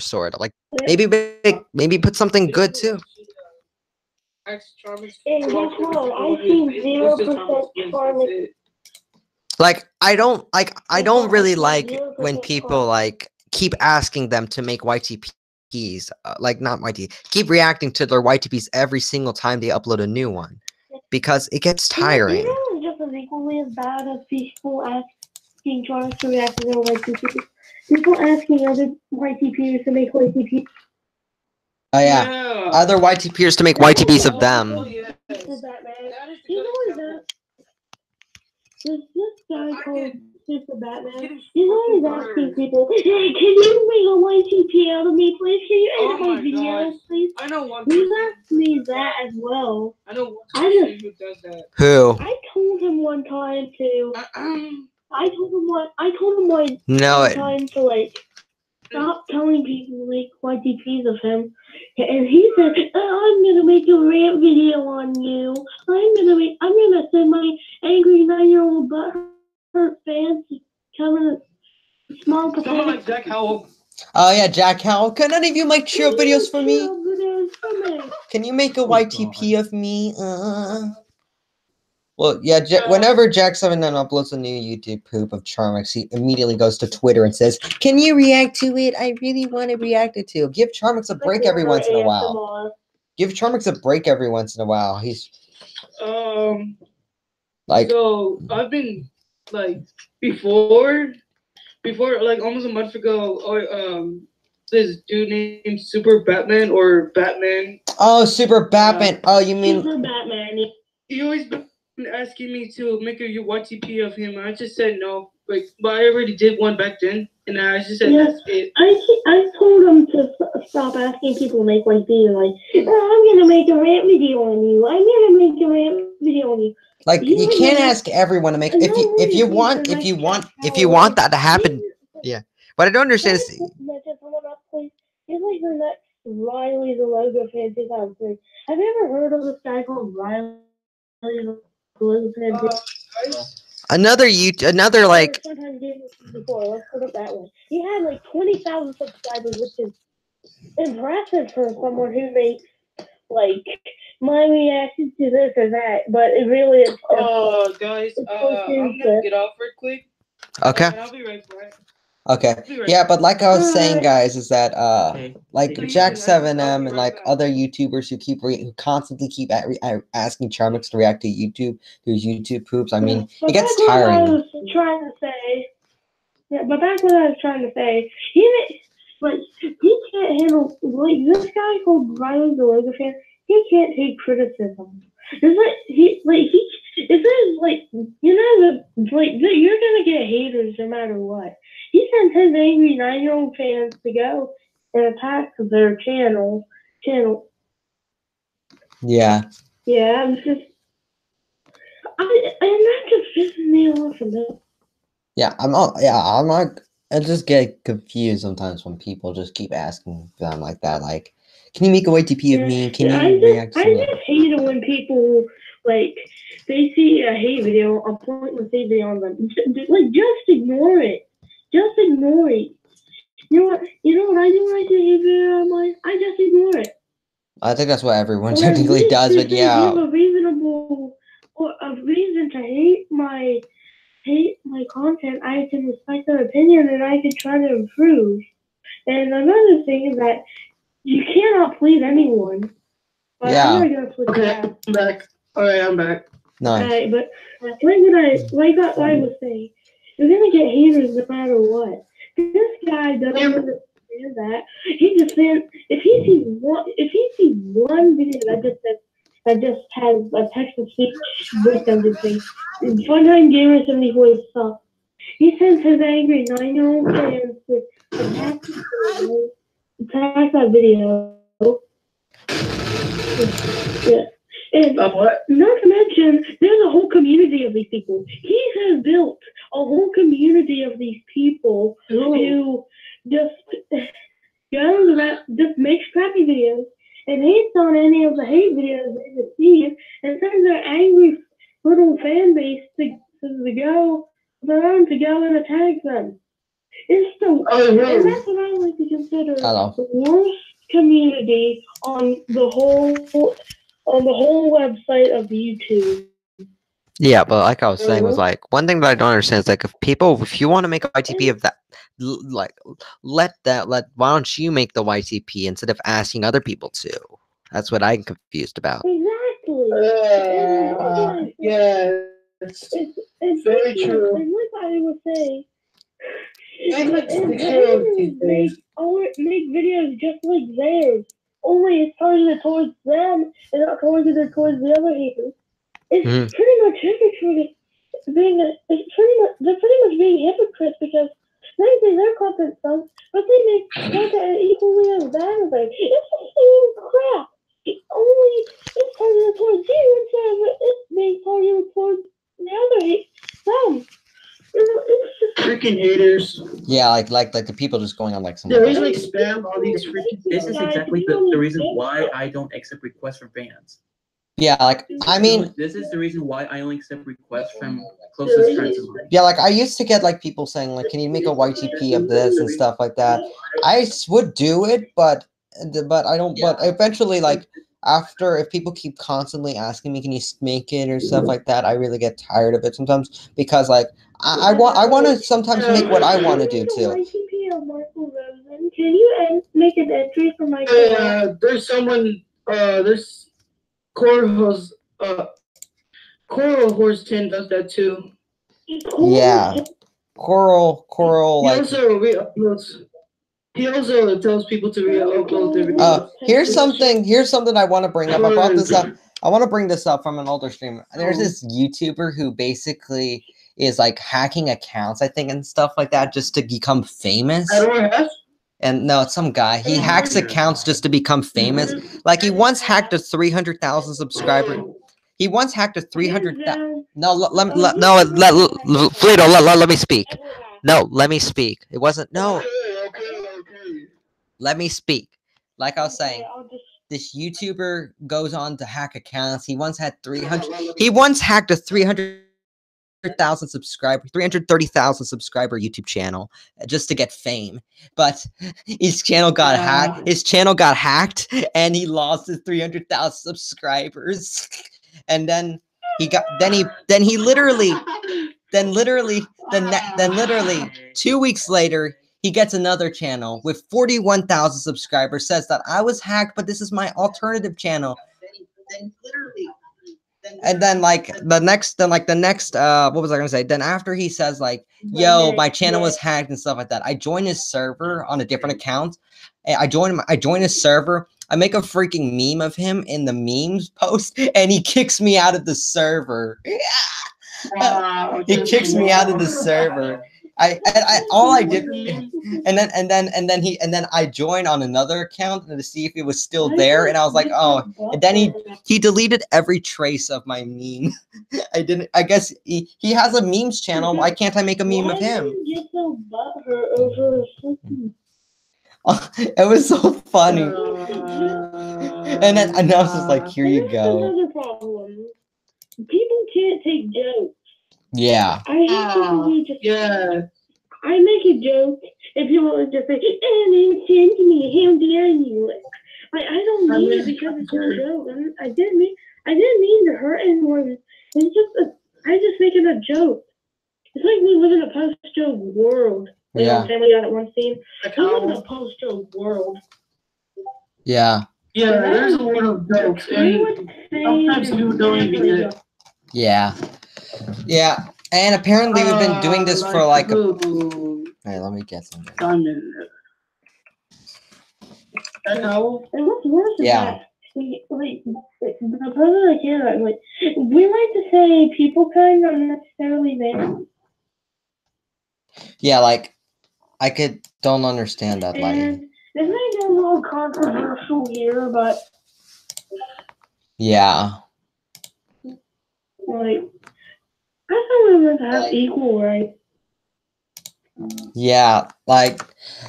Sort of like maybe make, maybe put something good too. Like I don't like I don't really like when people like keep asking them to make Y T Ps uh, like not Y T P keep reacting to their Y T Ps every single time they upload a new one because it gets tiring. You know, it's just as equally as bad as people ask asking drawers to react to their Y T P. People asking other Y T Pers to make Y T P. Oh, yeah. yeah. Other Y T Pers to make Y T Ps of them. Oh, yes. Super Batman. You know what is that? This guy called Super Batman. He's always asking people, hey, can you make a Y T P out of me, please? Can you edit oh my videos, God. please? I know one person. He's asked me that as well. I know one person who does that. Who? I told him one time to... Uh -uh. I told him what I told him what no, one time to like stop telling people like Y T Ps of him, and he said, "I'm gonna make a rant video on you. I'm gonna make I'm gonna send my angry nine-year-old butthurt fans to come in a small potatoes." Someone like Jack Howell. Oh yeah, Jack Howell. Can any of you make cheer up videos for me? Can you make a Y T P of me? Uh. Well, yeah, ja whenever Jack seven M uploads a new YouTube poop of Charmix, he immediately goes to Twitter and says, "Can you react to it? I really want to react it to." Give Charmix a break every once in a while. Give Charmix a break every once in a while. He's um like so I've been like before before like almost a month ago, or um this dude named Super Batman or Batman. Oh, Super Batman. Uh, oh, you mean Super Batman. He always asking me to make a Y T P of him. I just said no. Like, but I already did one back then, and I just said yes, that's it. I I told him to stop asking people to make like videos. Like, oh, I'm gonna make a rant video on you. I'm gonna make a rant video on you. Like, you, you can't gonna, ask everyone to make. If you if you want if you want if you want that to happen, yeah. But I don't understand. Is like the next Riley the Logo fan two thousand three. Have you ever heard of this guy called Riley? Uh, another you another like before, let's put it that way. He had like twenty thousand subscribers, which is impressive for someone who makes like my reaction to this or that, but it really is. Oh uh, guys, uh, I'm gonna get off real quick. Okay. And I'll be right back. Okay. Right yeah, but like I was saying, guys, is that uh, okay. like Jack seven M and like other YouTubers who keep re who constantly keep at re asking Charmix to react to YouTube through YouTube poops. I mean, but it gets tiring. What I was trying to say, yeah, but back when I was trying to say, he didn't, like he can't handle like this guy called Riley the Logo fan. He can't take criticism. Is like he like he is this like you know the like the, you're gonna get haters no matter what. He sends his angry nine-year-old fans to go and attack their channel. Channel. Yeah. Yeah, I'm just. I I'm not just pissing me off a bit. Yeah, I'm all. Yeah, I'm like. I just get confused sometimes when people just keep asking them like that. Like, can you make a Y T P of yeah, me? Can yeah, you I react just, to I me? just hate it when people like they see a hate video, a pointless hate video on them. Like, just ignore it. Just ignore it. You know what? You know what I do when I see a video online? I just ignore it. I think that's what everyone technically does, but yeah. Give a reasonable or a reason to hate my hate my content. I can respect their opinion, and I can try to improve. And another thing is that you cannot please anyone. But yeah. I'm never gonna please okay, that. I'm back. All right, I'm back. Nice. All right, but like what I like what I was saying. You're gonna get haters no matter what. This guy doesn't understand that. He just sent if he sees one if he sees one video that just says that just has a text to speech with everything. Funtime Gamer seventy-four stuff. He sends his angry nine-year-old fans to attack the attack that video. Yeah. And not to mention, there's a whole community of these people. He has built a whole community of these people who just goes about, just makes crappy videos and hates on any of the hate videos in the feed and sends their angry little fan base to, to go their own to go and attack them. It's the oh, and no. that's what I like to consider Hello. the worst community on the whole. on the whole website of YouTube. Yeah, but like I was saying, was like, one thing that I don't understand is like, if people, if you want to make a Y T P of that, like, let that, let, why don't you make the Y T P instead of asking other people to? That's what I'm confused about. Exactly. Uh, uh, yeah. It's, it's very true. And like everybody would say. I like to make, or make videos just like theirs. Only it's targeted towards them and not targeted towards the other haters. It's mm. pretty much hypocritical. Being a, it's pretty much they're pretty much being hypocrites because they say their content sucks, but they make content equally as bad as they. It's the same crap. It only it's targeted towards you instead of it's being targeted towards the other haters. Freaking haters. Yeah, like like like the people just going on like some. The reason we spam all these freaking. This is exactly the, the reason why I don't accept requests for bands. Yeah, like I mean, this is the reason why I only accept requests from closest friends of mine. Yeah, like I used to get like people saying like, "Can you make a Y T P of this and stuff like that?" I would do it, but but I don't. Yeah. But eventually, like after, if people keep constantly asking me, "Can you make it?" or stuff like that, I really get tired of it sometimes because like. I, I want. I want to sometimes make what I want to do too. Y T P of Michael Rosen. Can you make an entry for Michael? Uh, there's someone. Uh, there's Coral. Uh, Coral Horse ten does that too. Yeah. Coral. Coral. He like, also re-uploads. He also tells people to re-upload their videos. Uh, here's something. Here's something I want to bring up. I brought this up. I want to bring this up from an older streamer. There's this YouTuber who basically. Is like hacking accounts, I think, and stuff like that just to become famous. And no, it's some guy. He hacks accounts just to become famous. Like he once hacked a three hundred thousand subscriber. He once hacked a three hundred. No, let, let, let no let Fleeto, let, let, let me speak. No, let me speak. It wasn't no. Let me speak. Like I was saying. This YouTuber goes on to hack accounts. He once had three hundred. He once hacked a three hundred. thousand subscriber, three hundred thirty thousand subscriber YouTube channel just to get fame. But his channel got yeah. hacked. His channel got hacked, and he lost his three hundred thousand subscribers. And then he got. Then he. Then he literally. Then literally. Then then literally. Two weeks later, he gets another channel with forty-one thousand subscribers. Says that I was hacked, but this is my alternative channel. Then literally. And then like the next, then like the next, uh, what was I gonna say? Then after he says like, "Yo, my channel was hacked and stuff like that," I join his server on a different account. I join I join his server. I make a freaking meme of him in the memes post, and he kicks me out of the server. He kicks me out of the server. I, I, I all I did, and then and then and then he and then I joined on another account to see if it was still there, and I was like, oh. And then he he deleted every trace of my meme. I didn't. I guess he, he has a memes channel. Why can't I make a meme Why of him? Did you get so butthurt over something? It was so funny. Uh, and then and I was just like, here you go. Another problem. People can't take jokes. Yeah. I hate uh, just, yeah. I make a joke and people are just like, "Annie, send me, how dare you?" Like I don't mean it because it's a joke. And I didn't mean I didn't mean to hurt anyone. It's just a, I just make it a joke. It's like we live in a post joke world. Like yeah. Family Guy that one scene. Like, we live in a post joke world. Yeah. Yeah, so there's a lot of jokes. And sometimes people don't even get it. Yeah. Yeah, and apparently we've been doing this uh, for like. A... Hey, let me get some. Hello. And what's worse is yeah. that, like, the person I hear, like, like, we like to say people kind of unnecessarily vain. Yeah, like, I could don't understand that. Like, isn't it a little controversial here? But yeah, like. I thought we were to have equal rights. Yeah, like,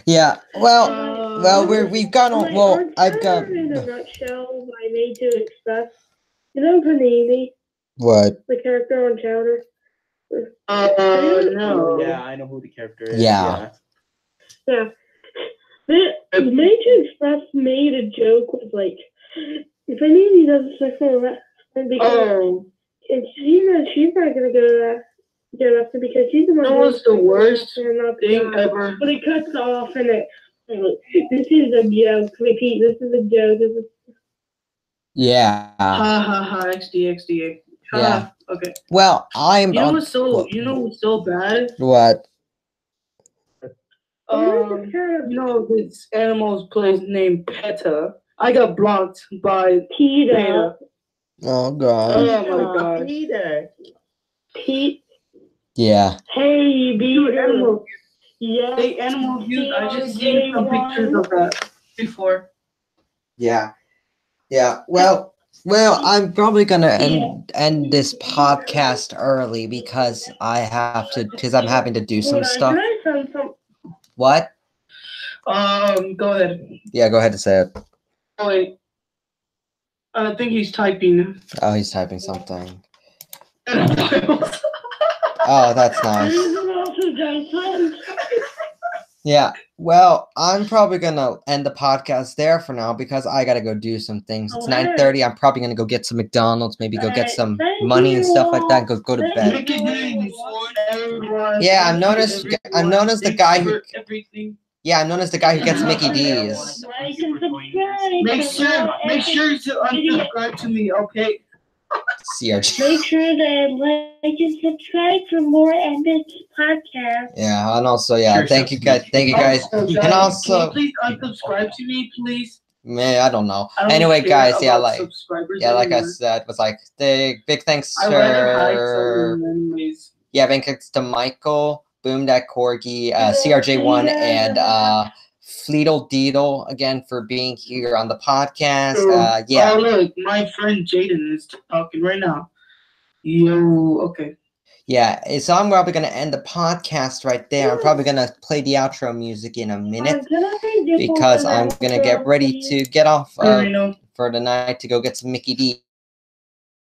yeah. Well, uh, well, we're we've gone on. Well, I've got. In a nutshell, I made to express. You know, Panini. What? The character on Chowder. Uh, no. Yeah, I know who the character is. Yeah. Yeah. yeah. Made to express made a joke with like, if Panini doesn't sexual harassment because. Oh. And she's not, she's not going to go to that, go after because she's the one. That was the worst thing ever. But it cuts off and it, this is a joke, repeat, this is a joke. This is... Yeah. Ha ha ha, X D, X D, Yeah. Ah, okay. Well, I'm. You know what's so what? you know what's so bad? What? Um, you know this animal's place named Peta. I got blocked by Peter. Oh god. Oh my god. Peter. Pete. Yeah. Hey, Peter. Yeah. The animal views. I just seen some pictures of that before. Yeah. Yeah. Well. Well, I'm probably gonna end end this podcast early because I have to because I'm having to do some stuff. What? Um, go ahead. Yeah, go ahead and say it. Oh, wait, I think he's typing. Oh, he's typing something. Oh, that's nice. Yeah. Well, I'm probably going to end the podcast there for now because I got to go do some things. It's nine thirty. I'm probably going to go get some McDonald's, maybe go get some money and stuff like that, and go go to bed. Yeah, I'm known as I'm known as the guy who Yeah, I'm known as the guy who gets Mickey D's. Make sure make sure to unsubscribe to me, okay? C R J. Make sure to like and subscribe for more epic podcasts. Yeah, and also yeah, sure, thank you guys, thank you guys, also, guys and also can you please unsubscribe to me, please. Man, I don't know. I don't anyway, guys, yeah, like yeah, like anymore. I said, was like big, big thanks I sir. Yeah, big thanks to Michael, Boom That Corgi, uh, C R J one, and uh, Fleetle Deedle again for being here on the podcast. Uh, yeah. Oh, look, my friend Jaden is talking right now. Yo, okay. Yeah, so I'm probably going to end the podcast right there. I'm probably going to play the outro music in a minute because I'm going to get ready to get off uh, for the night to go get some Mickey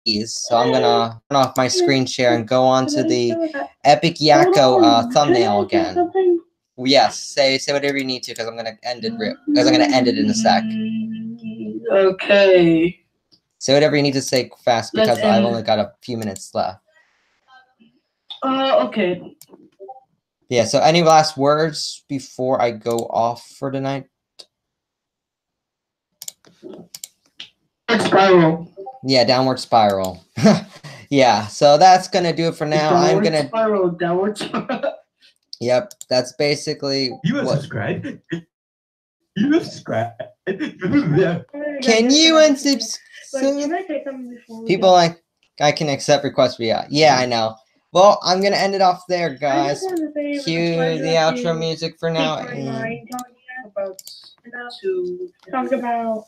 D's. So I'm going to turn off my screen share and go on to the Epic Yakko uh, thumbnail again. Yes, say say whatever you need to because I'm gonna end it because I'm gonna end it in a sec. Okay. Say whatever you need to say fast because I've only got a few minutes left. Uh, okay. Yeah. So, any last words before I go off for tonight? Downward spiral. Yeah, downward spiral. Yeah. So that's gonna do it for now. I'm gonna spiral downward. Yep, that's basically. You have subscribed. You have subscribed. Can you unsubscribe? People like I can accept requests via. Yeah, I know. Well, I'm gonna end it off there, guys. Cue the outro music for now. Talk about.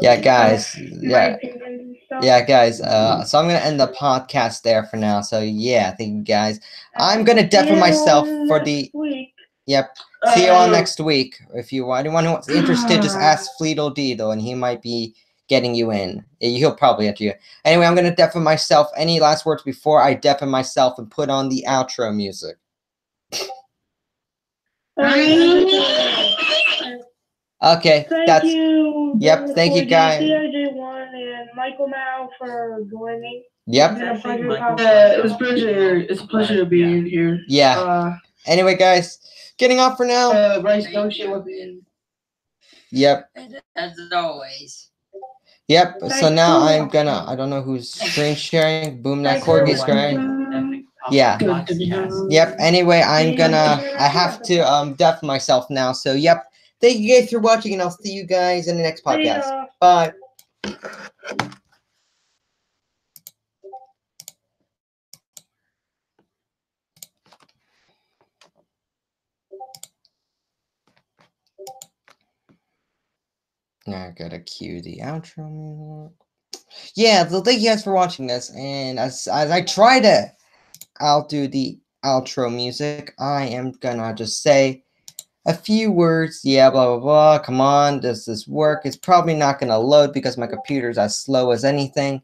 Yeah, guys. Yeah, yeah, guys. Uh, so I'm gonna end the podcast there for now. So yeah, thank you guys. I'm gonna deafen myself for the. Yep. See you all next week. If you want anyone who's interested, just ask Fleetle Deedle, and he might be getting you in. He'll probably get you. Anyway, I'm gonna deafen myself. Any last words before I deafen myself and put on the outro music? Okay, thank that's you, yep. Thank you, guys. C R J one and Michael Mao for joining. Yep. Yeah, it was pleasure. It's a pleasure to be in here. Yeah. Uh, anyway, guys, getting off for now. Uh, Rice Ocean. Yep. As always. Yep. Thank so now you. I'm gonna. I don't know who's screen sharing. Boom that corgi screen. Yeah. Yep. Anyway, I'm gonna. I have to um deaf myself now. So yep. Thank you guys for watching, and I'll see you guys in the next podcast. Bye. Now I gotta cue the outro music. Yeah, so thank you guys for watching this, and as, as I try to, I'll do the outro music. I am gonna just say. A few words, yeah, blah, blah, blah. Come on, does this work? It's probably not going to load because my computer's as slow as anything.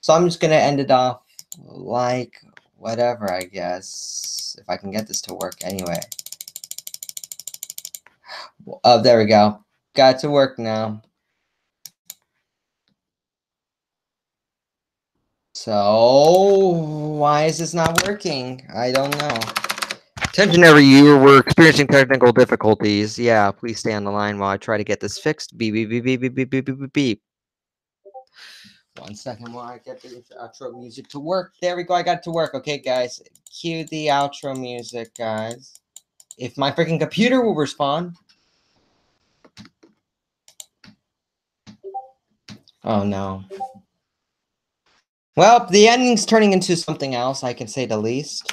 So I'm just going to end it off like whatever, I guess. If I can get this to work anyway. Oh, there we go. Got it to work now. So, why is this not working? I don't know. Attention every year, we're experiencing technical difficulties. Yeah, please stay on the line while I try to get this fixed. Beep, beep, beep, beep, beep, beep, beep, beep, beep. One second while I get the outro music to work. There we go. I got it to work. Okay, guys. Cue the outro music, guys. If my freaking computer will respond. Oh, no. Well, the ending's turning into something else, I can say the least.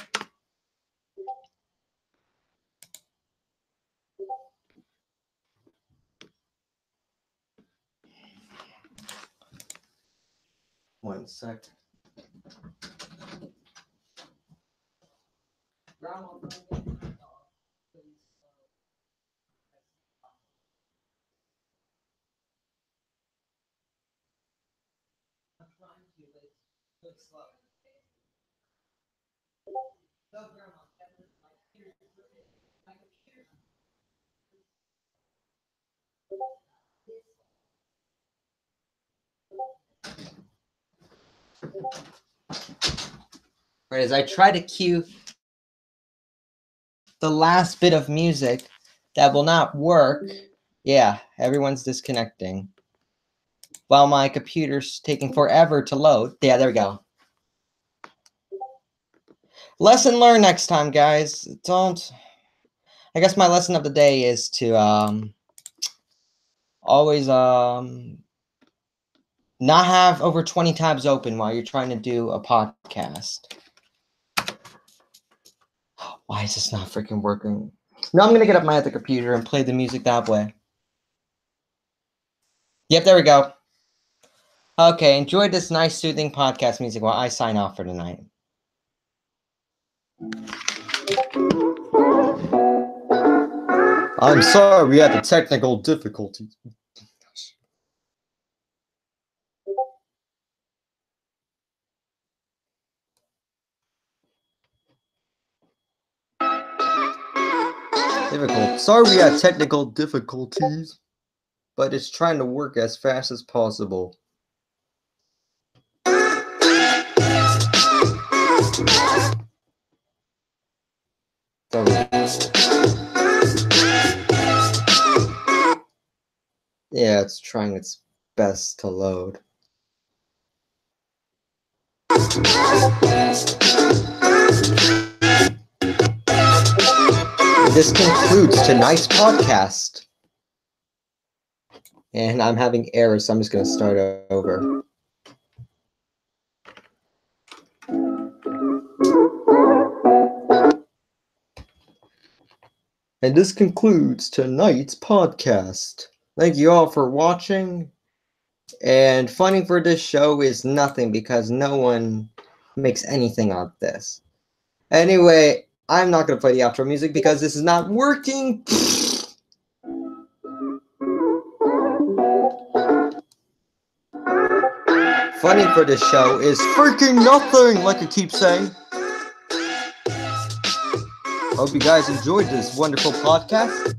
One sec. Right, as I try to cue the last bit of music that will not work. Yeah, everyone's disconnecting. While my computer's taking forever to load. Yeah, there we go. Lesson learned next time, guys. Don't. I guess my lesson of the day is to um, always um, not have over twenty tabs open while you're trying to do a podcast. Why is this not freaking working? No, I'm going to get up my other computer and play the music that way. Yep, there we go. Okay, enjoy this nice soothing podcast music while I sign off for tonight. I'm sorry we had the technical difficulties. Difficult. Sorry we had technical difficulties, but it's trying to work as fast as possible. Yeah, it's trying its best to load. This concludes tonight's podcast. And I'm having errors, so I'm just going to start over. And this concludes tonight's podcast. Thank you all for watching. And funding for this show is nothing because no one makes anything out of this. Anyway, I'm not going to play the outro music because this is not working. Funding for this show is freaking nothing, like I keep saying. Hope you guys enjoyed this wonderful podcast,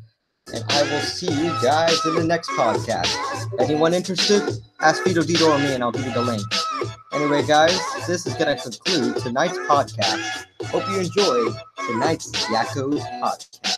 and I will see you guys in the next podcast. Anyone interested? Ask Vito, Dito, or me, and I'll give you the link. Anyway, guys, this is going to conclude tonight's podcast. Hope you enjoyed tonight's Yakko's podcast.